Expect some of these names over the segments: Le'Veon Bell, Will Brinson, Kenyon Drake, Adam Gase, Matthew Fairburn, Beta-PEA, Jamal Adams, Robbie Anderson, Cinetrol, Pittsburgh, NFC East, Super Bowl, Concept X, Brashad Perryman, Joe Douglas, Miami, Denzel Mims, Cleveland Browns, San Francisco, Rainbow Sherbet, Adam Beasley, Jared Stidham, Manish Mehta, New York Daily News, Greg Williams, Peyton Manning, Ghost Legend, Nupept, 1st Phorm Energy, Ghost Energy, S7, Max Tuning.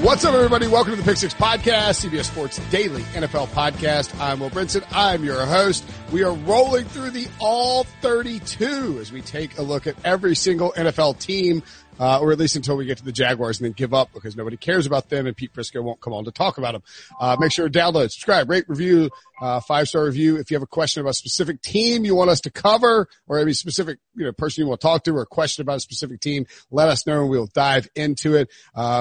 What's up, everybody? Welcome to the Pick 6 Podcast, CBS Sports Daily NFL Podcast. I'm Will Brinson. I'm your host. We are rolling through the all 32 as we take a look at every single NFL team, or at least until we get to the Jaguars and then give up because nobody cares about them and Pete Prisco won't come on to talk about them. Make sure to download, subscribe, rate, review, five-star review. If you have a question about a specific team you want us to cover or any specific, person you want to talk to or a question about a specific team, let us know and we'll dive into it.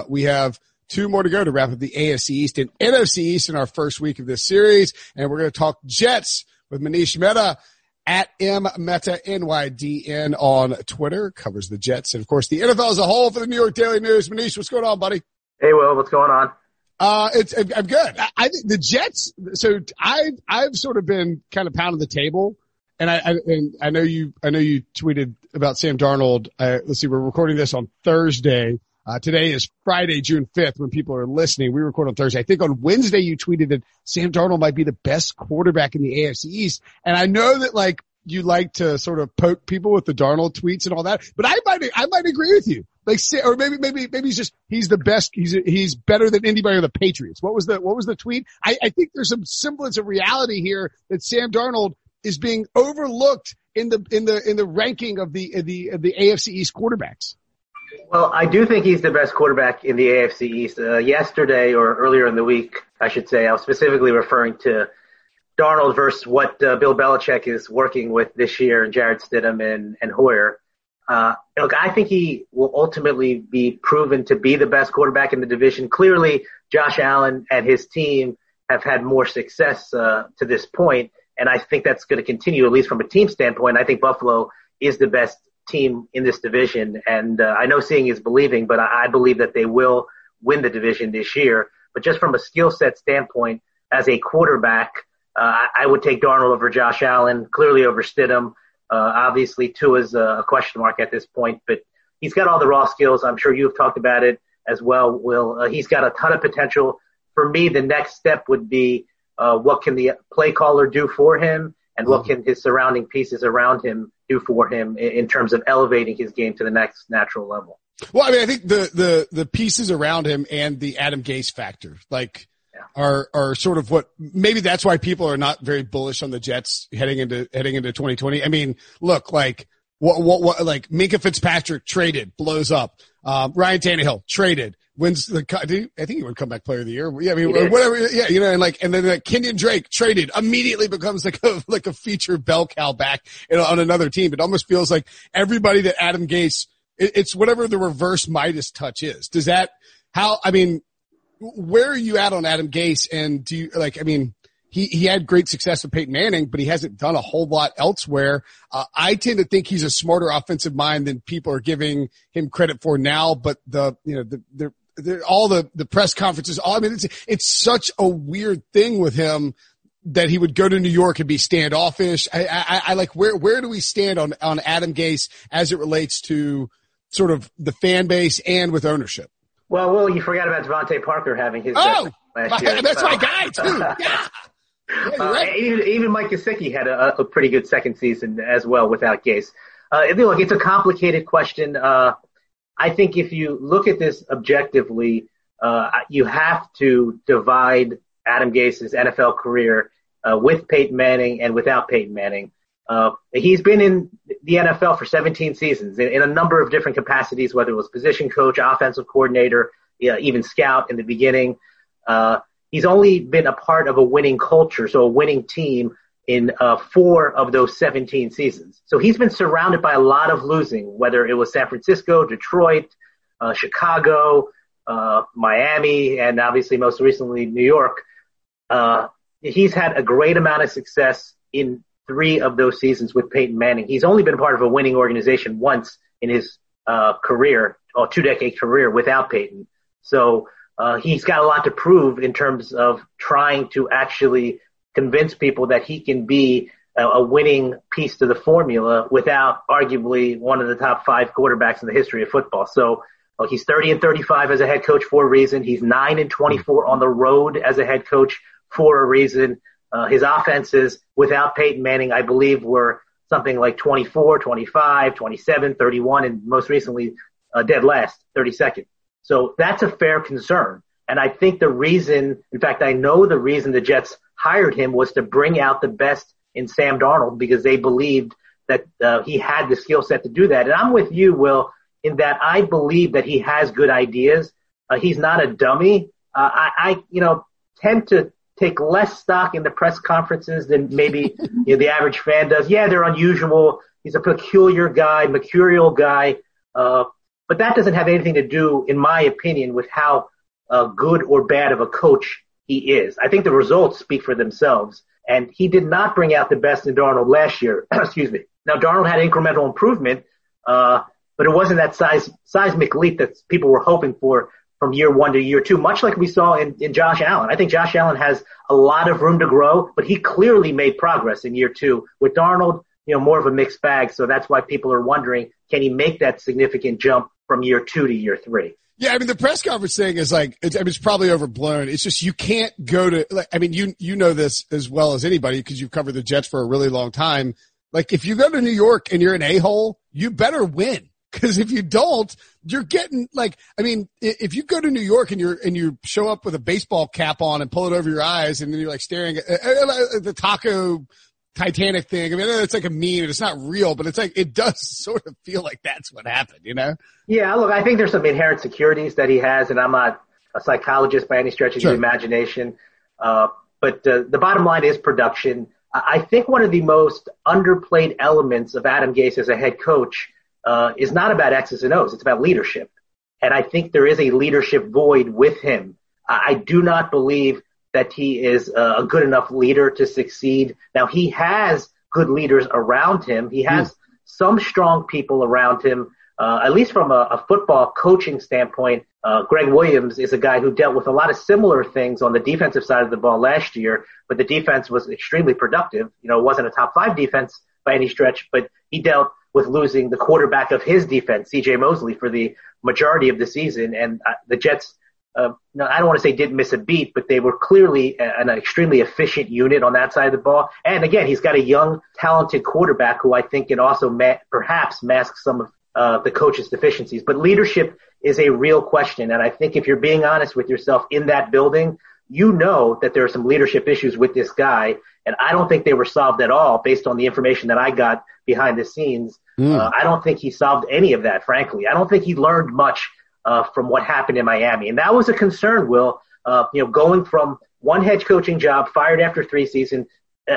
We have two more to go to wrap up the AFC East and NFC East in our first week of this series. And we're going to talk Jets with Manish Mehta at MMehtaNYDN on Twitter, covers the Jets. And, of course, the NFL as a whole for the New York Daily News. Manish, what's going on, buddy? Hey, Will, what's going on? I'm good. I think the Jets – so I've sort of been kind of pounding the table. And I know you tweeted about Sam Darnold. Let's see, we're recording this on Thursday. Today is Friday, June 5th, when people are listening. We record on Thursday. I think on Wednesday you tweeted that Sam Darnold might be the best quarterback in the AFC East. And I know that, you like to sort of poke people with the Darnold tweets and all that, but I might agree with you. Or maybe he's the best. He's better than anybody on the Patriots. What was the tweet? I think there's some semblance of reality here that Sam Darnold is being overlooked in the ranking of the AFC East quarterbacks. Well, I do think he's the best quarterback in the AFC East. Yesterday or earlier in the week, I should say, I was specifically referring to Darnold versus what Bill Belichick is working with this year and Jared Stidham and Hoyer. Look, I think he will ultimately be proven to be the best quarterback in the division. Clearly, Josh Allen and his team have had more success to this point, and I think that's going to continue, at least from a team standpoint. I think Buffalo is the best team in this division, and I know seeing is believing, but I believe that they will win the division this year. But just from a skill set standpoint, as a quarterback, I would take Darnold over Josh Allen, clearly over Stidham. Obviously, Tua's a question mark at this point, but he's got all the raw skills. I'm sure you've talked about it as well, Will. He's got a ton of potential. For me, the next step would be what can the play caller do for him, and what can his surrounding pieces around him do for him in terms of elevating his game to the next natural level? Well, I mean, I think the pieces around him and the Adam Gase factor, are sort of what, maybe that's why people are not very bullish on the Jets heading into 2020. I mean, look, what Minkah Fitzpatrick traded, blows up. Ryan Tannehill traded, wins the, I think he would comeback player of the year. Yeah, I mean, whatever. Yeah, and then Kenyon Drake traded immediately becomes like a feature bell cow back on another team. It almost feels like everybody that Adam Gase, it's whatever the reverse Midas touch is. Does that, where are you at on Adam Gase? And do you, he had great success with Peyton Manning, but he hasn't done a whole lot elsewhere. I tend to think he's a smarter offensive mind than people are giving him credit for now. But all the press conferences, it's such a weird thing with him that he would go to New York and be standoffish. Where do we stand on Adam Gase as it relates to sort of the fan base and with ownership? Well, Will, you forgot about Devontae Parker having his last year. That's my guy too. Yeah. Even Mike Gesicki had a pretty good second season as well without Gase. Look, it's a complicated question. I think if you look at this objectively, you have to divide Adam Gase's NFL career with Peyton Manning and without Peyton Manning. He's been in the NFL for 17 seasons in a number of different capacities, whether it was position coach, offensive coordinator, even scout in the beginning. He's only been a part of a winning culture, so a winning team in four of those 17 seasons. So he's been surrounded by a lot of losing, whether it was San Francisco, Detroit, Chicago, Miami, and obviously most recently New York. He's had a great amount of success in three of those seasons with Peyton Manning. He's only been part of a winning organization once in his career, or two-decade career without Peyton. So he's got a lot to prove in terms of trying to actually convince people that he can be a winning piece to the formula without arguably one of the top five quarterbacks in the history of football. So he's 30-35 as a head coach for a reason. He's 9-24 on the road as a head coach for a reason. His offenses without Peyton Manning, I believe, were something like 24, 25, 27, 31, and most recently dead last, 32nd. So that's a fair concern. And I think the reason, in fact, I know the reason the Jets hired him was to bring out the best in Sam Darnold, because they believed that he had the skill set to do that. And I'm with you, Will, in that I believe that he has good ideas. He's not a dummy. I tend to take less stock in the press conferences than maybe the average fan does. Yeah, they're unusual. He's a peculiar guy, mercurial guy. But that doesn't have anything to do, in my opinion, with how good or bad of a coach he is. I think the results speak for themselves. And he did not bring out the best in Darnold last year. Excuse me. Now, Darnold had incremental improvement, but it wasn't that seismic leap that people were hoping for from year one to year two, much like we saw in Josh Allen. I think Josh Allen has a lot of room to grow, but he clearly made progress in year two. With Darnold, more of a mixed bag, so that's why people are wondering, can he make that significant jump from year two to year three? Yeah, the press conference thing is it's probably overblown. It's just you can't go to you know this as well as anybody because you've covered the Jets for a really long time. Like, if you go to New York and you're an a-hole, you better win. Because if you don't, you're getting if you go to New York and you show up with a baseball cap on and pull it over your eyes and then you're like staring at the taco Titanic thing. It's like a meme and it's not real, but it's like it does sort of feel like that's what happened, you know? Yeah, look, I think there's some inherent securities that he has, and I'm not a psychologist by any stretch of the imagination. But the bottom line is production. I think one of the most underplayed elements of Adam Gase as a head coach is not about X's and O's. It's about leadership. And I think there is a leadership void with him. I do not believe that he is a good enough leader to succeed. Now, he has good leaders around him. He has some strong people around him, at least from a football coaching standpoint. Greg Williams is a guy who dealt with a lot of similar things on the defensive side of the ball last year, but the defense was extremely productive. It wasn't a top five defense by any stretch, but he dealt with losing the quarterback of his defense, C.J. Mosley, for the majority of the season. And the Jets, I don't want to say didn't miss a beat, but they were clearly an extremely efficient unit on that side of the ball. And again, he's got a young, talented quarterback who I think can also perhaps mask some of the coach's deficiencies. But leadership is a real question. And I think if you're being honest with yourself in that building, you know that there are some leadership issues with this guy, and I don't think they were solved at all based on the information that I got behind the scenes. I don't think he solved any of that, frankly. I don't think he learned much from what happened in Miami. And that was a concern, Will, going from one head coaching job, fired after three seasons,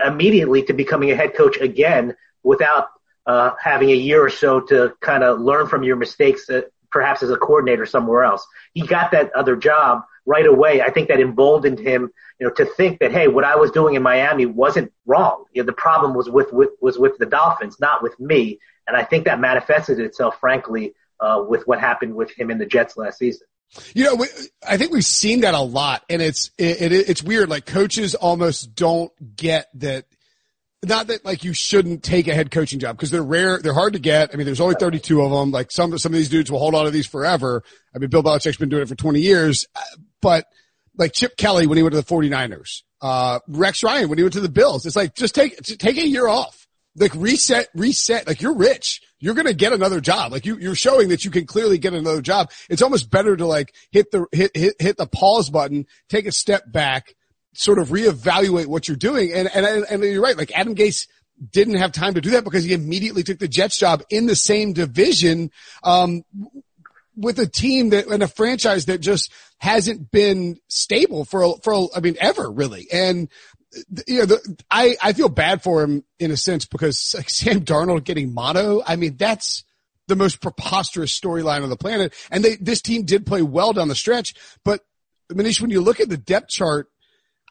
immediately to becoming a head coach again without having a year or so to kind of learn from your mistakes, perhaps as a coordinator somewhere else. He got that other job right away. I think that emboldened him, to think that, hey, what I was doing in Miami wasn't wrong. The problem was with the Dolphins, not with me. And I think that manifested itself, frankly, with what happened with him in the Jets last season. I think we've seen that a lot, and it's weird. Like, coaches almost don't get that. Not that you shouldn't take a head coaching job, because they're rare, they're hard to get. There's only 32 of them. Like, some of these dudes will hold on to these forever. Bill Belichick's been doing it for 20 years, but like Chip Kelly when he went to the 49ers, Rex Ryan when he went to the Bills, it's like just take a year off, like reset. Like, you're rich, you're going to get another job. Like you're showing that you can clearly get another job. It's almost better to like hit the pause button, take a step back, sort of reevaluate what you're doing. And you're right. Like Adam Gase didn't have time to do that because he immediately took the Jets job in the same division, with a team that and a franchise that just hasn't been stable for ever really. And, you know, I feel bad for him in a sense because like Sam Darnold getting mono, I mean, that's the most preposterous storyline on the planet. And this team did play well down the stretch, but Manish, when you look at the depth chart,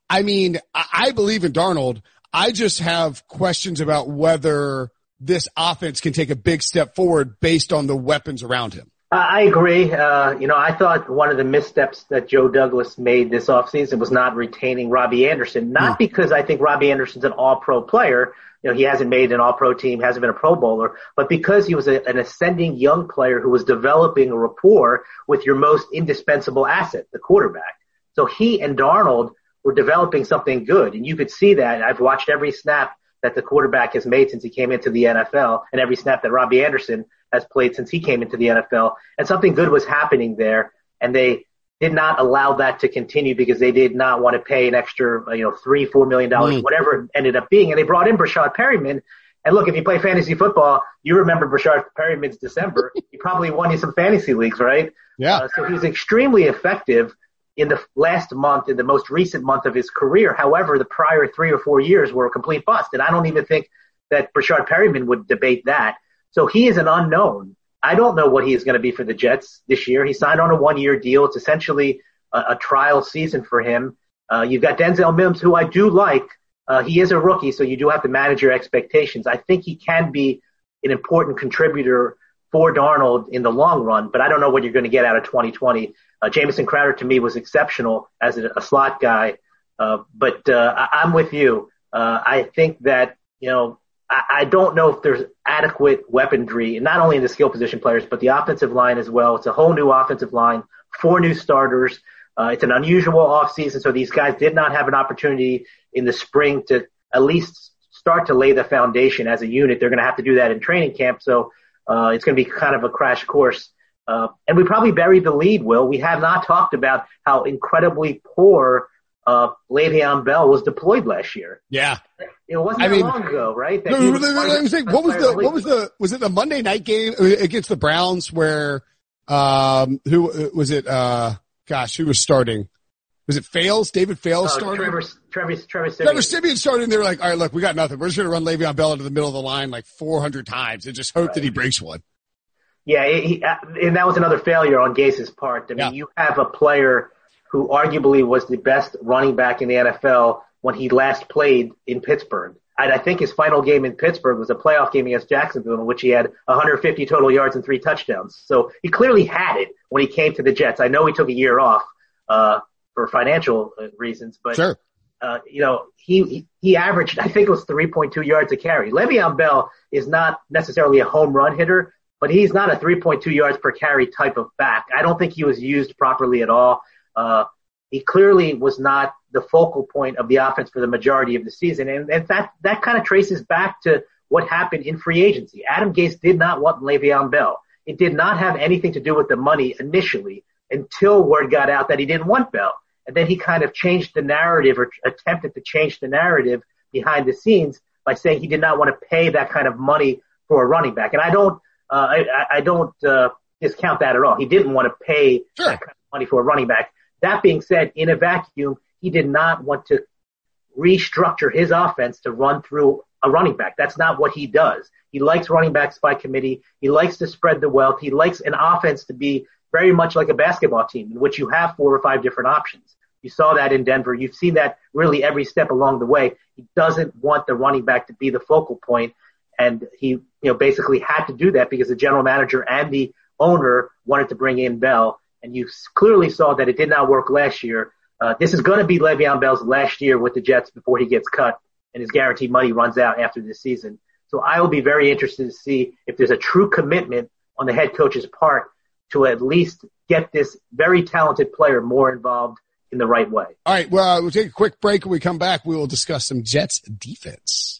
I mean, I believe in Darnold. I just have questions about whether this offense can take a big step forward based on the weapons around him. I agree. I thought one of the missteps that Joe Douglas made this offseason was not retaining Robbie Anderson, not because I think Robbie Anderson's an all-pro player. You know, he hasn't made an all-pro team, hasn't been a pro bowler, but because he was an ascending young player who was developing a rapport with your most indispensable asset, the quarterback. So he and Darnold were developing something good, and you could see that. I've watched every snap that the quarterback has made since he came into the NFL and every snap that Robbie Anderson has played since he came into the NFL, and something good was happening there, and they did not allow that to continue because they did not want to pay an extra, $3-4 million, whatever it ended up being, and they brought in Brashad Perryman. And look, if you play fantasy football, you remember Brashad Perryman's December. He probably won you some fantasy leagues, right? Yeah. So he was extremely effective in the last month, in the most recent month of his career. However, the prior 3 or 4 years were a complete bust, and I don't even think that Brashad Perryman would debate that. So he is an unknown. I don't know what he is going to be for the Jets this year. He signed on a 1-year deal. It's essentially a trial season for him. You've got Denzel Mims, who I do like. He is a rookie, so you do have to manage your expectations. I think he can be an important contributor for Darnold in the long run, but I don't know what you're going to get out of 2020. Jamison Crowder, to me, was exceptional as a slot guy. But I'm with you. I think that, I don't know if there's adequate weaponry, not only in the skill position players, but the offensive line as well. It's a whole new offensive line, 4 new starters. It's an unusual offseason, so these guys did not have an opportunity in the spring to at least start to lay the foundation as a unit. They're going to have to do that in training camp, so it's going to be kind of a crash course. And we probably buried the lead, Will. We have not talked about how incredibly poor Le'Veon Bell was deployed last year. Yeah. It wasn't long ago, right? Was it the Monday night game against the Browns where, who was it? Who was starting? Was it Fales? David Fales started? Trevor Siemian started, and they were like, all right, look, we got nothing. We're just going to run Le'Veon Bell into the middle of the line like 400 times and just hope that he breaks one. Yeah. And that was another failure on Gase's part. You have a player who arguably was the best running back in the NFL when he last played in Pittsburgh. And I think his final game in Pittsburgh was a playoff game against Jacksonville in which he had 150 total yards and 3 touchdowns. So he clearly had it when he came to the Jets. I know he took a year off for financial reasons, but sure. He averaged, I think it was 3.2 yards a carry. Le'Veon Bell is not necessarily a home run hitter, but he's not a 3.2 yards per carry type of back. I don't think he was used properly at all. He clearly was not the focal point of the offense for the majority of the season. And that kind of traces back to what happened in free agency. Adam Gase did not want Le'Veon Bell. It did not have anything to do with the money initially until word got out that he didn't want Bell. And then he kind of changed the narrative or attempted to change the narrative behind the scenes by saying he did not want to pay that kind of money for a running back. And I don't discount that at all. He didn't want to pay that kind of money for a running back. That being said, in a vacuum, he did not want to restructure his offense to run through a running back. That's not what he does. He likes running backs by committee. He likes to spread the wealth. He likes an offense to be very much like a basketball team in which you have 4 or 5 different options. You saw that in Denver. You've seen that really every step along the way. He doesn't want the running back to be the focal point, and he basically had to do that because the general manager and the owner wanted to bring in Bell. And you clearly saw that it did not work last year. This is going to be Le'Veon Bell's last year with the Jets before he gets cut and his guaranteed money runs out after this season. So I will be very interested to see if there's a true commitment on the head coach's part to at least get this very talented player more involved in the right way. All right, well, we'll take a quick break. When we come back, we will discuss some Jets defense.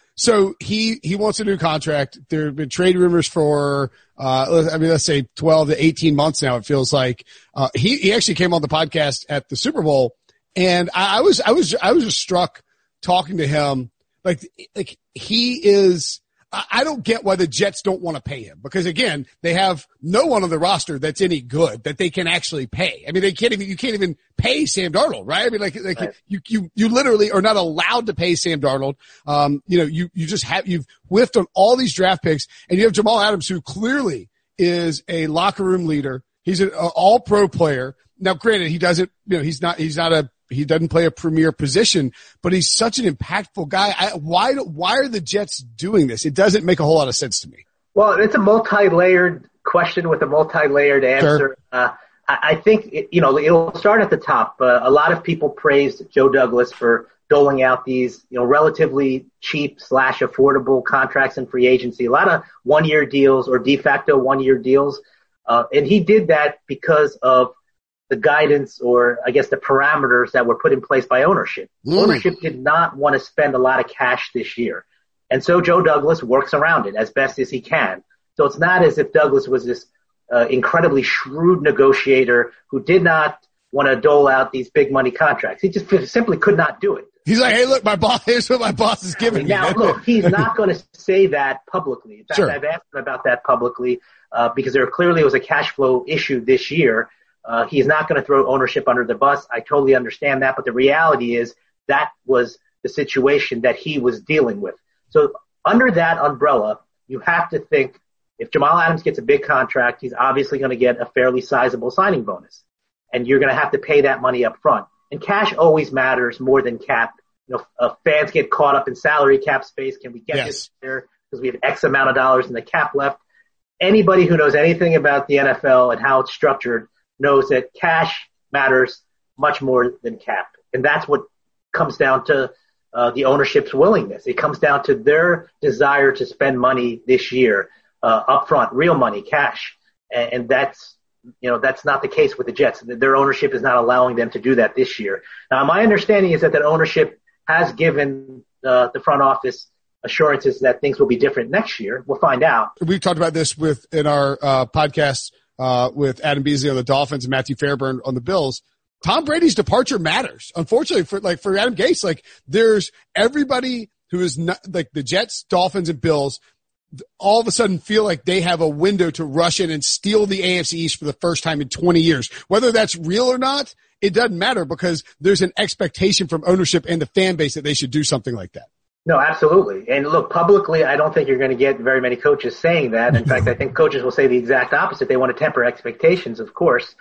so he wants a new contract. There have been trade rumors for, let's say 12 to 18 months now, it feels like. He actually came on the podcast at the Super Bowl, and I was just struck talking to him. Like he is, I don't get why the Jets don't want to pay him, because again, they have no one on the roster that's any good that they can actually pay. I mean, you can't even pay Sam Darnold, right? I mean, right. you literally are not allowed to pay Sam Darnold. You've whiffed on all these draft picks, and you have Jamal Adams, who clearly is a locker room leader. He's an all pro player. Now, granted, he doesn't, he doesn't play a premier position, but he's such an impactful guy. Why are the Jets doing this? It doesn't make a whole lot of sense to me. Well, it's a multi-layered question with a multi-layered answer. Sure. I think it'll start at the top. A lot of people praised Joe Douglas for doling out these relatively cheap / affordable contracts in free agency. A lot of one-year deals or de facto one-year deals, and he did that because of the guidance, or I guess the parameters that were put in place by ownership. Ownership did not want to spend a lot of cash this year. And so Joe Douglas works around it as best as he can. So it's not as if Douglas was this incredibly shrewd negotiator who did not want to dole out these big money contracts. He just simply could not do it. He's like, hey, look, here's what my boss is giving me. Now, look, he's not going to say that publicly. In fact, sure. I've asked him about that publicly because there clearly was a cash flow issue this year. He's not going to throw ownership under the bus. I totally understand that, but the reality is that was the situation that he was dealing with. So under that umbrella, you have to think if Jamal Adams gets a big contract, he's obviously going to get a fairly sizable signing bonus, and you're going to have to pay that money up front. And cash always matters more than cap. Fans get caught up in salary cap space. Can we get this there? Because we have X amount of dollars in the cap left. Anybody who knows anything about the NFL and how it's structured knows that cash matters much more than cap. And that's what comes down to the ownership's willingness. It comes down to their desire to spend money this year up front, real money, cash. And that's not the case with the Jets. Their ownership is not allowing them to do that this year. Now, my understanding is that the ownership has given the front office assurances that things will be different next year. We'll find out. We've talked about this in our podcast with Adam Beasley on the Dolphins and Matthew Fairburn on the Bills. Tom Brady's departure matters. Unfortunately, for Adam Gase, there's everybody who is not, the Jets, Dolphins, and Bills all of a sudden feel like they have a window to rush in and steal the AFC East for the first time in 20 years. Whether that's real or not, it doesn't matter because there's an expectation from ownership and the fan base that they should do something like that. No, absolutely. And look, publicly, I don't think you're going to get very many coaches saying that. In fact, I think coaches will say the exact opposite. They want to temper expectations, of course.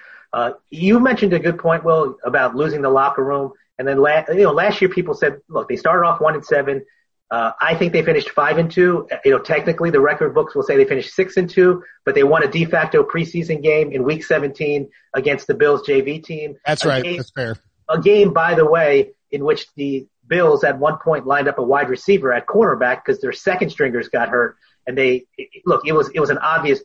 You mentioned a good point, Will, about losing the locker room. And then, last year people said, look, they started off 1-7. I think they finished 5-2. Technically the record books will say they finished 6-2, but they won a de facto preseason game in week 17 against the Bills JV team. That's right. That's fair. A game, by the way, in which the Bills at one point lined up a wide receiver at cornerback because their second stringers got hurt, and it was an obvious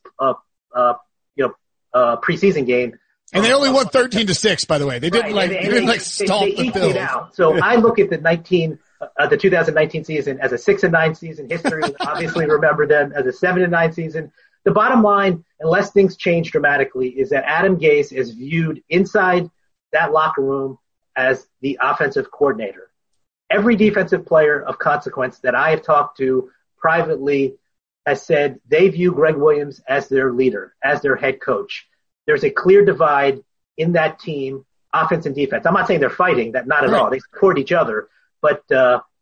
preseason game. And they only won 13-6, by the way. They didn't right. They didn't stomp the Bills. It out. So I look at the 2019 season as a 6-9 season. History will obviously remember them as a 7-9 season. The bottom line, unless things change dramatically, is that Adam Gase is viewed inside that locker room as the offensive coordinator. Every defensive player of consequence that I have talked to privately has said they view Greg Williams as their leader, as their head coach. There's a clear divide in that team, offense and defense. I'm not saying they're fighting, that not at all. They support each other. But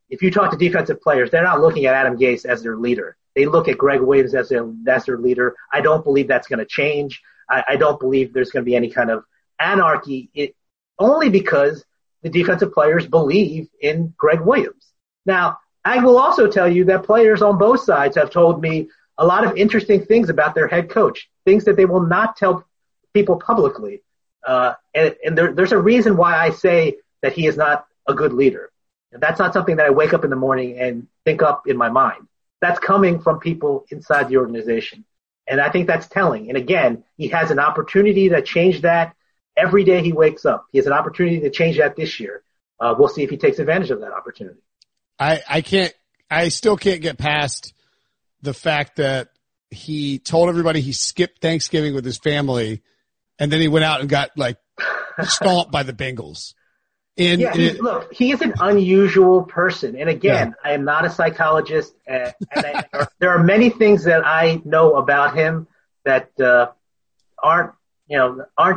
if you talk to defensive players, they're not looking at Adam Gase as their leader. They look at Greg Williams as their leader. I don't believe that's going to change. I don't believe there's going to be any kind of anarchy, only because the defensive players believe in Greg Williams. Now, I will also tell you that players on both sides have told me a lot of interesting things about their head coach, things that they will not tell people publicly. And there's a reason why I say that he is not a good leader. And that's not something that I wake up in the morning and think up in my mind. That's coming from people inside the organization. And I think that's telling. And again, he has an opportunity to change that every day he wakes up. He has an opportunity to change that this year. We'll see if he takes advantage of that opportunity. I still can't get past the fact that he told everybody he skipped Thanksgiving with his family, and then he went out and got like stomped by the Bengals. Look, he is an unusual person. And again, I am not a psychologist. There are many things that I know about him that aren't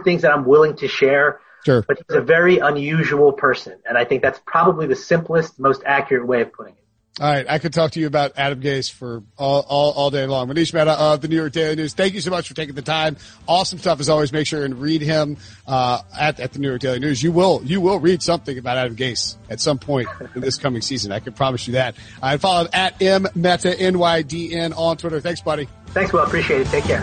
things that I'm willing to share. Sure. But he's a very unusual person. And I think that's probably the simplest, most accurate way of putting it. All right. I could talk to you about Adam Gase for all day long. Manish Mehta of the New York Daily News, thank you so much for taking the time. Awesome stuff as always. Make sure and read him, at the New York Daily News. You will read something about Adam Gase at some point in this coming season. I can promise you that. I follow him at MMeta, NYDN on Twitter. Thanks, buddy. Thanks, Will. Appreciate it. Take care.